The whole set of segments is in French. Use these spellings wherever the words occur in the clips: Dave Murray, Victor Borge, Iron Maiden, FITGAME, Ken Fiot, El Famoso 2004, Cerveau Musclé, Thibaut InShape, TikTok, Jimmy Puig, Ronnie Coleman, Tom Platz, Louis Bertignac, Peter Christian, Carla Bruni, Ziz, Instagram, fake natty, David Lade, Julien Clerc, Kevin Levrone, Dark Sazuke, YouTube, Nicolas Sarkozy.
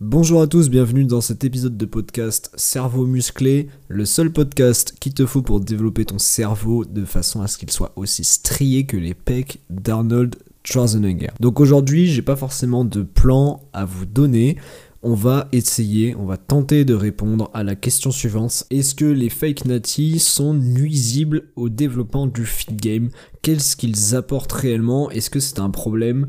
Bonjour à tous, bienvenue dans cet épisode de podcast Cerveau Musclé, le seul podcast qu'il te faut pour développer ton cerveau de façon à ce qu'il soit aussi strié que les pecs d'Arnold Schwarzenegger. Donc aujourd'hui, j'ai pas forcément de plan à vous donner. On va tenter de répondre à la question suivante. Est-ce que les fake natty sont nuisibles au développement du fit game? Qu'est-ce qu'ils apportent réellement? Est-ce que c'est un problème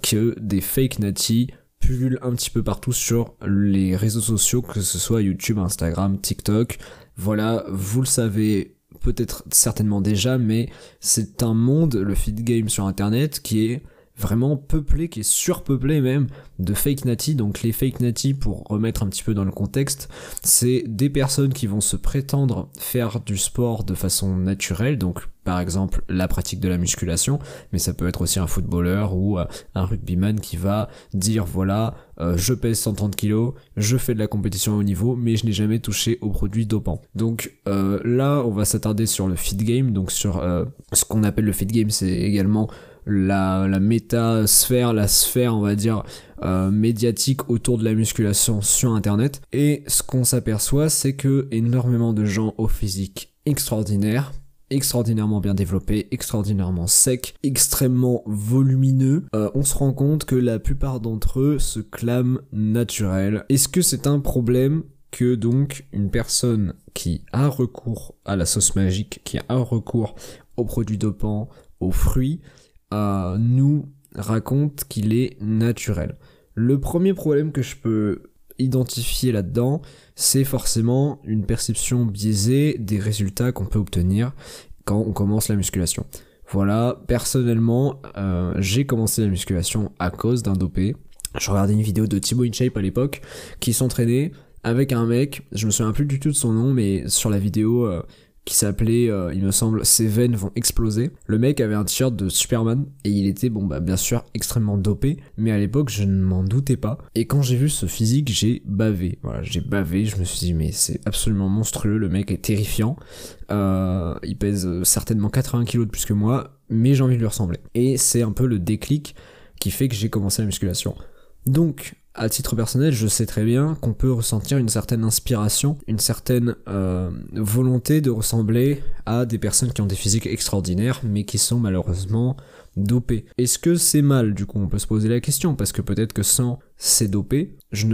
que des fake natty pullulent un petit peu partout sur les réseaux sociaux, que ce soit YouTube, Instagram, TikTok? Voilà, vous le savez peut-être certainement déjà, mais c'est un monde, le fit game sur internet, qui est vraiment peuplé, qui est surpeuplé même, de fake natty. Donc les fake natty, pour remettre un petit peu dans le contexte, c'est des personnes qui vont se prétendre faire du sport de façon naturelle, donc par exemple la pratique de la musculation, mais ça peut être aussi un footballeur ou un rugbyman qui va dire voilà, je pèse 130 kg, je fais de la compétition à haut niveau, mais je n'ai jamais touché aux produits dopants. Donc là, on va s'attarder sur le FITGAME, donc sur ce qu'on appelle le FITGAME, c'est également la métasphère, la sphère, on va dire, médiatique autour de la musculation sur internet. Et ce qu'on s'aperçoit, c'est que énormément de gens au physique extraordinaire, extraordinairement bien développé, extraordinairement sec, extrêmement volumineux, on se rend compte que la plupart d'entre eux se clament naturels. Est-ce que c'est un problème que donc une personne qui a recours à la sauce magique, qui a recours aux produits dopants, aux fruits, nous raconte qu'il est naturel? Le premier problème que je peux identifier là-dedans, c'est forcément une perception biaisée des résultats qu'on peut obtenir quand on commence la musculation. Voilà, personnellement, j'ai commencé la musculation à cause d'un dopé. Je regardais une vidéo de Thibaut InShape à l'époque qui s'entraînait avec un mec, je me souviens plus du tout de son nom, mais sur la vidéo qui s'appelait, il me semble, ses veines vont exploser. Le mec avait un t-shirt de Superman et il était, bien sûr, extrêmement dopé, mais à l'époque, je ne m'en doutais pas. Et quand j'ai vu ce physique, j'ai bavé. Voilà, je me suis dit, mais c'est absolument monstrueux, le mec est terrifiant. Il pèse certainement 80 kilos de plus que moi, mais j'ai envie de lui ressembler. Et c'est un peu le déclic qui fait que j'ai commencé la musculation. Donc, à titre personnel, je sais très bien qu'on peut ressentir une certaine inspiration, une certaine volonté de ressembler à des personnes qui ont des physiques extraordinaires, mais qui sont malheureusement dopées. Est-ce que c'est mal? Du coup, on peut se poser la question, parce que peut-être que sans ces dopés, je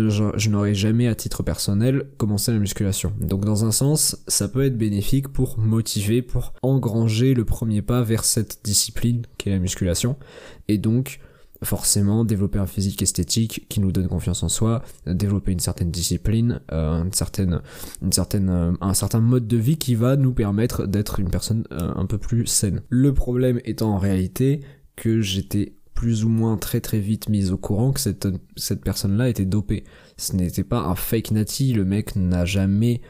n'aurais jamais, à titre personnel, commencé la musculation. Donc dans un sens, ça peut être bénéfique pour motiver, pour engranger le premier pas vers cette discipline qu'est la musculation, et donc forcément développer un physique esthétique qui nous donne confiance en soi, développer une certaine discipline, un certain mode de vie qui va nous permettre d'être une personne un peu plus saine. Le problème étant en réalité que j'étais plus ou moins très vite mise au courant que cette personne-là était dopée. Ce n'était pas un fake natty, le mec n'a jamais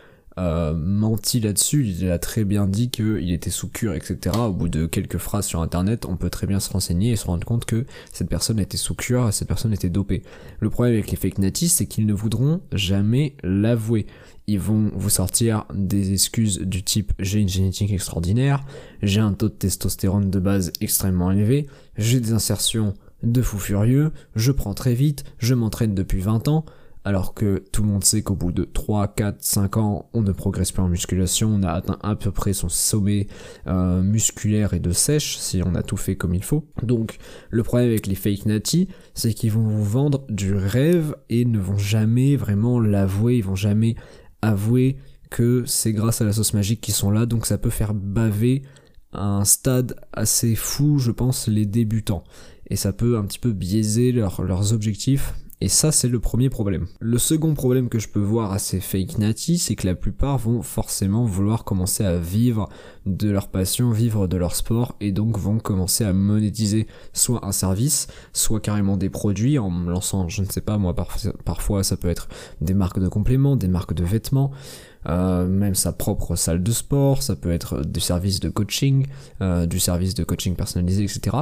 menti là-dessus, il a très bien dit qu'il était sous cure, etc. Au bout de quelques phrases sur internet, on peut très bien se renseigner et se rendre compte que cette personne était sous cure et cette personne était dopée. Le problème avec les fake natty, c'est qu'ils ne voudront jamais l'avouer. Ils vont vous sortir des excuses du type « j'ai une génétique extraordinaire »,« j'ai un taux de testostérone de base extrêmement élevé »,« j'ai des insertions de fou furieux »,« je prends très vite »,« je m'entraîne depuis 20 ans », alors que tout le monde sait qu'au bout de 3, 4, 5 ans, on ne progresse plus en musculation, on a atteint à peu près son sommet musculaire et de sèche, si on a tout fait comme il faut. Donc le problème avec les fake natty, c'est qu'ils vont vous vendre du rêve et ne vont jamais vraiment l'avouer, ils vont jamais avouer que c'est grâce à la sauce magique qu'ils sont là, donc ça peut faire baver à un stade assez fou, je pense, les débutants. Et ça peut un petit peu biaiser leurs objectifs. Et ça, c'est le premier problème. Le second problème que je peux voir à ces fake natty, c'est que la plupart vont forcément vouloir commencer à vivre de leur passion, vivre de leur sport, et donc vont commencer à monétiser soit un service, soit carrément des produits, en lançant, je ne sais pas, moi, parfois ça peut être des marques de compléments, des marques de vêtements, même sa propre salle de sport, ça peut être du service de coaching, du service de coaching personnalisé, etc.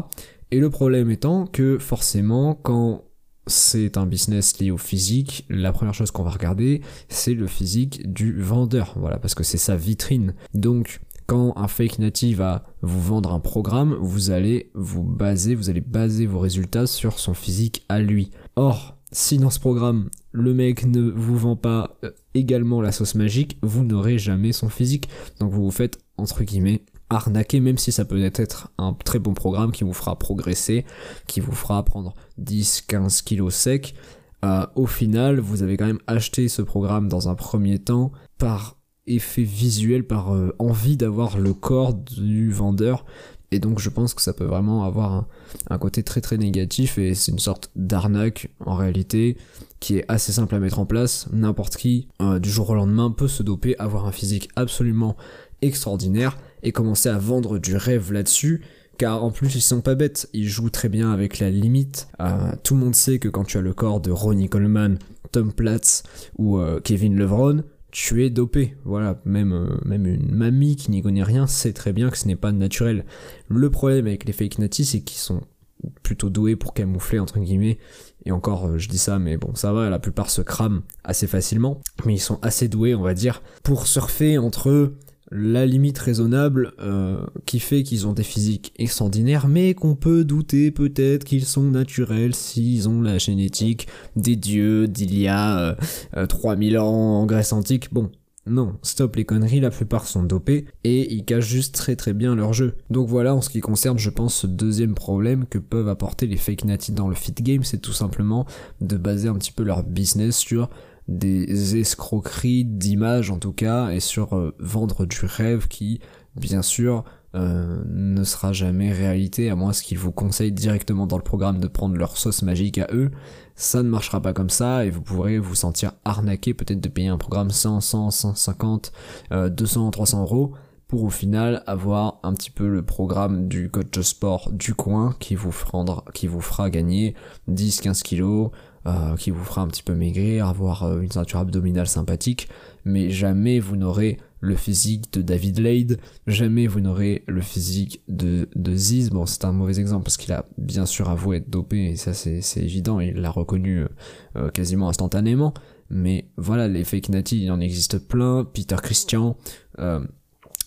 Et le problème étant que forcément, quand c'est un business lié au physique, la première chose qu'on va regarder, c'est le physique du vendeur, voilà, parce que c'est sa vitrine. Donc, quand un fake natty va vous vendre un programme, vous allez baser vos résultats sur son physique à lui. Or, si dans ce programme, le mec ne vous vend pas également la sauce magique, vous n'aurez jamais son physique. Donc vous vous faites, entre guillemets, arnaquer, même si ça peut être un très bon programme qui vous fera progresser, qui vous fera prendre 10-15 kilos secs. Au final, vous avez quand même acheté ce programme dans un premier temps par effet visuel, par envie d'avoir le corps du vendeur. Et donc je pense que ça peut vraiment avoir un côté très très négatif, et c'est une sorte d'arnaque en réalité qui est assez simple à mettre en place. N'importe qui du jour au lendemain peut se doper, avoir un physique absolument extraordinaire et commencer à vendre du rêve là-dessus, car en plus ils sont pas bêtes, ils jouent très bien avec la limite. Tout le monde sait que quand tu as le corps de Ronnie Coleman, Tom Platz ou Kevin Levrone, tu es dopé, voilà, même une mamie qui n'y connaît rien sait très bien que ce n'est pas naturel. Le problème avec les fake natty, c'est qu'ils sont plutôt doués pour camoufler, entre guillemets, et encore je dis ça, mais bon ça va, la plupart se crament assez facilement, mais ils sont assez doués, on va dire, pour surfer entre la limite raisonnable qui fait qu'ils ont des physiques extraordinaires, mais qu'on peut douter peut-être qu'ils sont naturels s'ils ont la génétique des dieux d'il y a 3000 ans en Grèce antique. Bon, non, stop les conneries, la plupart sont dopés et ils cachent juste très très bien leur jeu. Donc voilà, en ce qui concerne, je pense, ce deuxième problème que peuvent apporter les fake natty dans le fit game, c'est tout simplement de baser un petit peu leur business sur des escroqueries d'images en tout cas, et sur vendre du rêve qui, bien sûr, ne sera jamais réalité, à moins ce qu'ils vous conseillent directement dans le programme de prendre leur sauce magique à eux. Ça ne marchera pas comme ça, et vous pourrez vous sentir arnaqué, peut-être de payer un programme 100, 100, 150, 200, 300 euros, pour au final avoir un petit peu le programme du coach sport du coin qui vous fera gagner 10-15 kilos, qui vous fera un petit peu maigrir, avoir une ceinture abdominale sympathique, mais jamais vous n'aurez le physique de David Lade, jamais vous n'aurez le physique de Ziz. Bon, c'est un mauvais exemple parce qu'il a bien sûr avoué être dopé, et ça c'est évident, il l'a reconnu quasiment instantanément, mais voilà, les fake natty, il en existe plein. Peter Christian,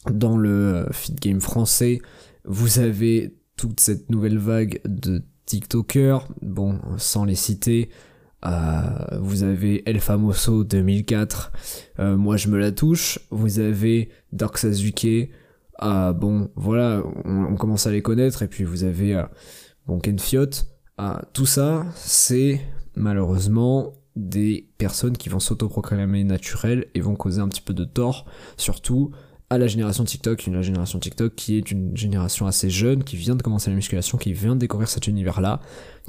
dans le FITGAME français, vous avez toute cette nouvelle vague de TikTokers, bon, sans les citer, vous avez El Famoso 2004, moi je me la touche, vous avez Dark Sazuke, bon, voilà, on commence à les connaître, et puis vous avez bon, Ken Fiot, tout ça, c'est malheureusement des personnes qui vont s'autoproclamer naturelles et vont causer un petit peu de tort, surtout à la génération TikTok, la génération TikTok qui est une génération assez jeune, qui vient de commencer la musculation, qui vient de découvrir cet univers-là,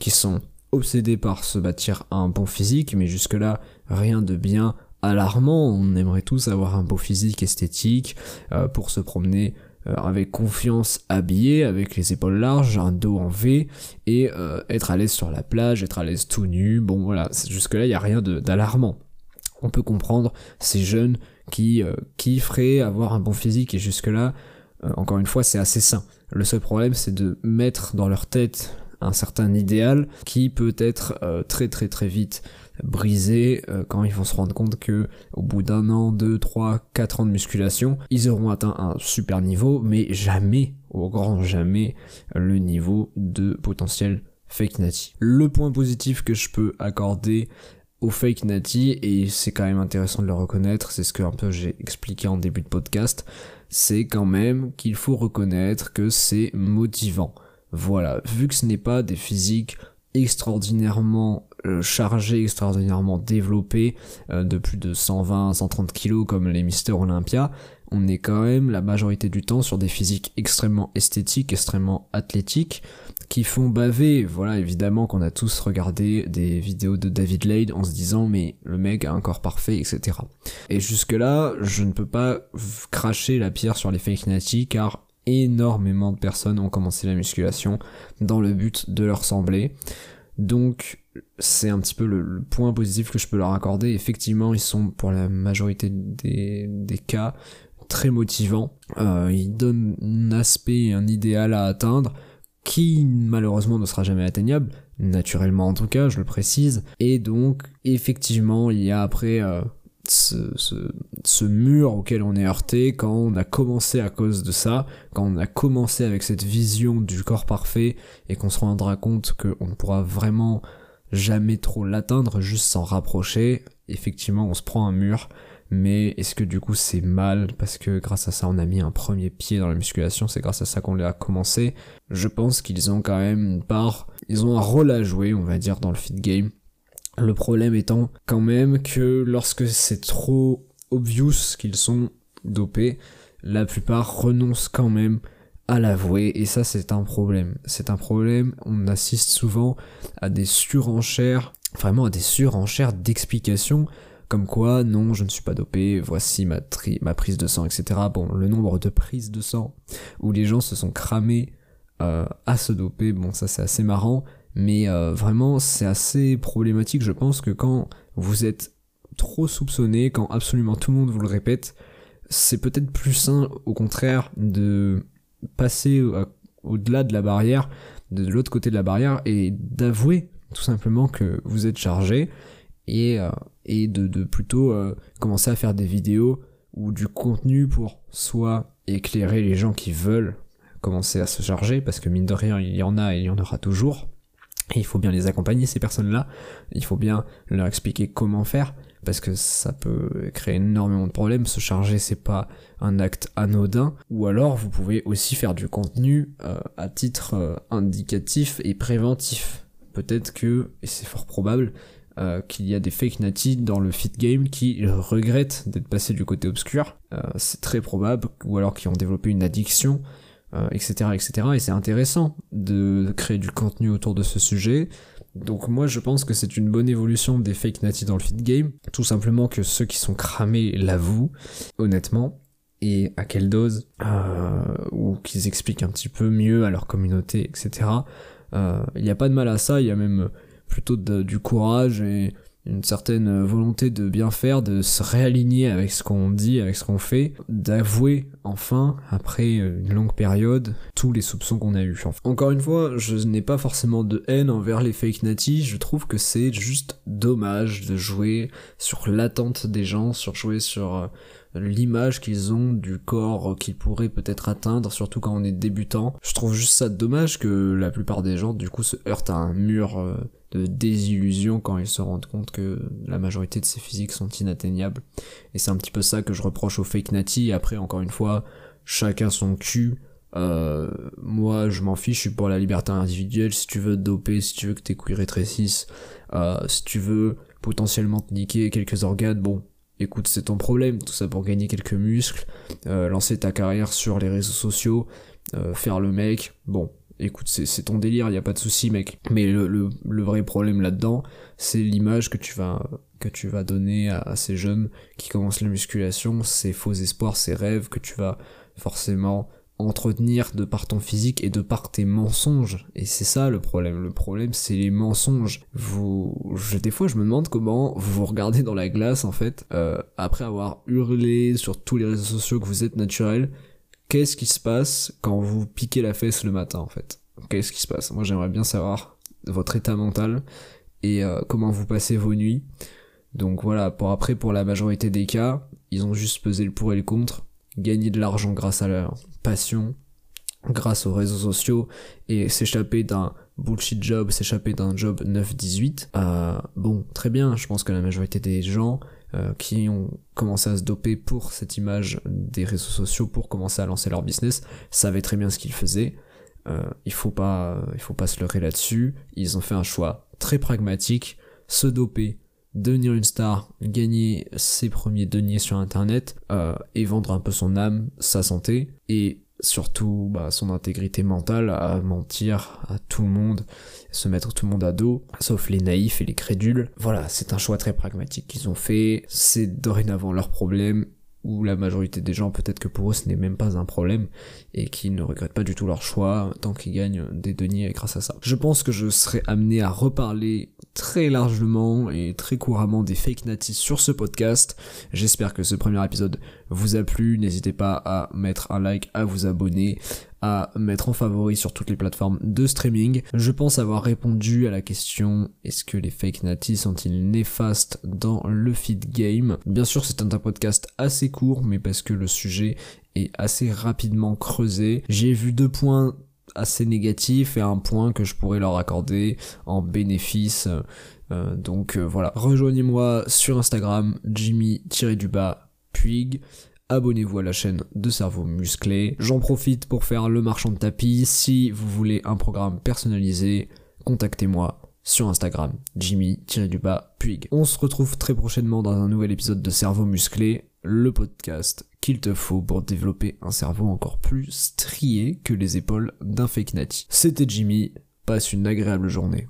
qui sont obsédés par se bâtir un bon physique, mais jusque-là, rien de bien alarmant. On aimerait tous avoir un beau physique esthétique, pour se promener avec confiance, habillé, avec les épaules larges, un dos en V, et être à l'aise sur la plage, être à l'aise tout nu. Bon voilà, jusque-là, il n'y a rien d'alarmant. On peut comprendre ces jeunes qui ferait avoir un bon physique, et jusque-là, encore une fois, c'est assez sain. Le seul problème, c'est de mettre dans leur tête un certain idéal qui peut être très très très vite brisé quand ils vont se rendre compte que au bout d'un an, 2, 3, 4 ans de musculation, ils auront atteint un super niveau, mais jamais, au grand jamais, le niveau de potentiel fake natty. Le point positif que je peux accorder au fake natty, et c'est quand même intéressant de le reconnaître, c'est ce que un peu j'ai expliqué en début de podcast, c'est quand même qu'il faut reconnaître que c'est motivant. Voilà, vu que ce n'est pas des physiques extraordinairement chargés, extraordinairement développés, de plus de 120-130 kilos comme les Mister Olympia, on est quand même la majorité du temps sur des physiques extrêmement esthétiques, extrêmement athlétiques, qui font baver. Voilà, évidemment qu'on a tous regardé des vidéos de David Lade en se disant mais le mec a un corps parfait, etc. Et jusque là, je ne peux pas cracher la pierre sur les fake natty, car énormément de personnes ont commencé la musculation dans le but de leur ressembler. Donc c'est un petit peu le point positif que je peux leur accorder. Effectivement, ils sont pour la majorité des cas très motivants, ils donnent un aspect, un idéal à atteindre qui malheureusement ne sera jamais atteignable, naturellement en tout cas, je le précise, et donc effectivement il y a après ce mur auquel on est heurté quand on a commencé à cause de ça, quand on a commencé avec cette vision du corps parfait, et qu'on se rendra compte qu'on ne pourra vraiment jamais trop l'atteindre, juste s'en rapprocher. Effectivement, on se prend un mur, mais est-ce que du coup c'est mal parce que grâce à ça on a mis un premier pied dans la musculation, c'est grâce à ça qu'on l'a commencé? Je pense qu'ils ont quand même une part, ils ont un rôle à jouer, on va dire, dans le fit game. Le problème étant quand même que lorsque c'est trop obvious qu'ils sont dopés, la plupart renoncent quand même à l'avouer, et ça c'est un problème. C'est un problème, on assiste souvent à des surenchères, vraiment à des surenchères d'explications, comme quoi, non, je ne suis pas dopé, voici ma prise de sang, etc. Bon, le nombre de prises de sang où les gens se sont cramés à se doper, bon, ça c'est assez marrant, mais vraiment, c'est assez problématique. Je pense que quand vous êtes trop soupçonné, quand absolument tout le monde vous le répète, c'est peut-être plus sain, au contraire, de passer au-delà de la barrière, de l'autre côté de la barrière, et d'avouer, tout simplement, que vous êtes chargé, et de plutôt commencer à faire des vidéos ou du contenu pour soit éclairer les gens qui veulent commencer à se charger, parce que mine de rien il y en a et il y en aura toujours, et il faut bien les accompagner ces personnes-là, il faut bien leur expliquer comment faire, parce que ça peut créer énormément de problèmes. Se charger, c'est pas un acte anodin. Ou alors vous pouvez aussi faire du contenu à titre indicatif et préventif. Peut-être que, et c'est fort probable, qu'il y a des fake natis dans le fit game qui regrettent d'être passés du côté obscur, c'est très probable, ou alors qui ont développé une addiction, etc., etc. Et c'est intéressant de créer du contenu autour de ce sujet. Donc moi je pense que c'est une bonne évolution des fake natis dans le fit game, tout simplement que ceux qui sont cramés l'avouent, honnêtement, et à quelle dose, ou qu'ils expliquent un petit peu mieux à leur communauté, etc. Il n'y a pas de mal à ça, il y a même plutôt du courage et une certaine volonté de bien faire, de se réaligner avec ce qu'on dit, avec ce qu'on fait, d'avouer enfin, après une longue période, tous les soupçons qu'on a eus. Encore une fois, je n'ai pas forcément de haine envers les fake natis, je trouve que c'est juste dommage de jouer sur l'attente des gens, sur l'image qu'ils ont du corps qu'ils pourraient peut-être atteindre, surtout quand on est débutant. Je trouve juste ça dommage que la plupart des gens du coup se heurtent à un mur de désillusion quand ils se rendent compte que la majorité de ces physiques sont inatteignables. Et c'est un petit peu ça que je reproche aux fake natis. Après, encore une fois, chacun son cul. Moi je m'en fiche, je suis pour la liberté individuelle. Si tu veux te doper, si tu veux que tes couilles rétrécissent, si tu veux potentiellement te niquer quelques organes, bon, écoute, c'est ton problème, tout ça pour gagner quelques muscles, lancer ta carrière sur les réseaux sociaux, faire le mec, bon, écoute, c'est ton délire, y a pas de souci, mec. Mais le vrai problème là-dedans, c'est l'image que tu vas donner à ces jeunes qui commencent la musculation, ces faux espoirs, ces rêves que tu vas forcément entretenir de par ton physique et de par tes mensonges. Et c'est ça le problème. Le problème, c'est les mensonges. Des fois, je me demande comment vous vous regardez dans la glace, en fait, après avoir hurlé sur tous les réseaux sociaux que vous êtes naturel. Qu'est-ce qui se passe quand vous piquez la fesse le matin, en fait? Qu'est-ce qui se passe? Moi, j'aimerais bien savoir votre état mental et comment vous passez vos nuits. Donc voilà, pour la majorité des cas, ils ont juste pesé le pour et le contre, gagner de l'argent grâce à leur passion, grâce aux réseaux sociaux, et s'échapper d'un bullshit job, s'échapper d'un job 9-18. Bon, très bien, je pense que la majorité des gens qui ont commencé à se doper pour cette image des réseaux sociaux, pour commencer à lancer leur business, savaient très bien ce qu'ils faisaient. Il faut pas se leurrer là-dessus. Ils ont fait un choix très pragmatique, se doper, devenir une star, gagner ses premiers deniers sur internet, et vendre un peu son âme, sa santé, et surtout son intégrité mentale, à mentir à tout le monde, se mettre tout le monde à dos, sauf les naïfs et les crédules. Voilà, c'est un choix très pragmatique qu'ils ont fait, c'est dorénavant leur problème, ou la majorité des gens, peut-être que pour eux ce n'est même pas un problème, et qu'ils ne regrettent pas du tout leur choix, tant qu'ils gagnent des deniers grâce à ça. Je pense que je serai amené à reparler très largement et très couramment des fake natis sur ce podcast. J'espère que ce premier épisode vous a plu, n'hésitez pas à mettre un like, à vous abonner, à mettre en favori sur toutes les plateformes de streaming. Je pense avoir répondu à la question, est-ce que les fake natis sont-ils néfastes dans le fit game? Bien sûr, c'est un podcast assez court, mais parce que le sujet est assez rapidement creusé. J'ai vu deux points assez négatif et un point que je pourrais leur accorder en bénéfice. Donc voilà, rejoignez-moi sur Instagram, Jimmy_Puig. Abonnez-vous à la chaîne de Cerveau Musclé. J'en profite pour faire le marchand de tapis. Si vous voulez un programme personnalisé, contactez-moi sur Instagram, Jimmy_Puig. On se retrouve très prochainement dans un nouvel épisode de Cerveau Musclé, le podcast qu'il te faut pour développer un cerveau encore plus strié que les épaules d'un fake nati. C'était Jimmy, passe une agréable journée.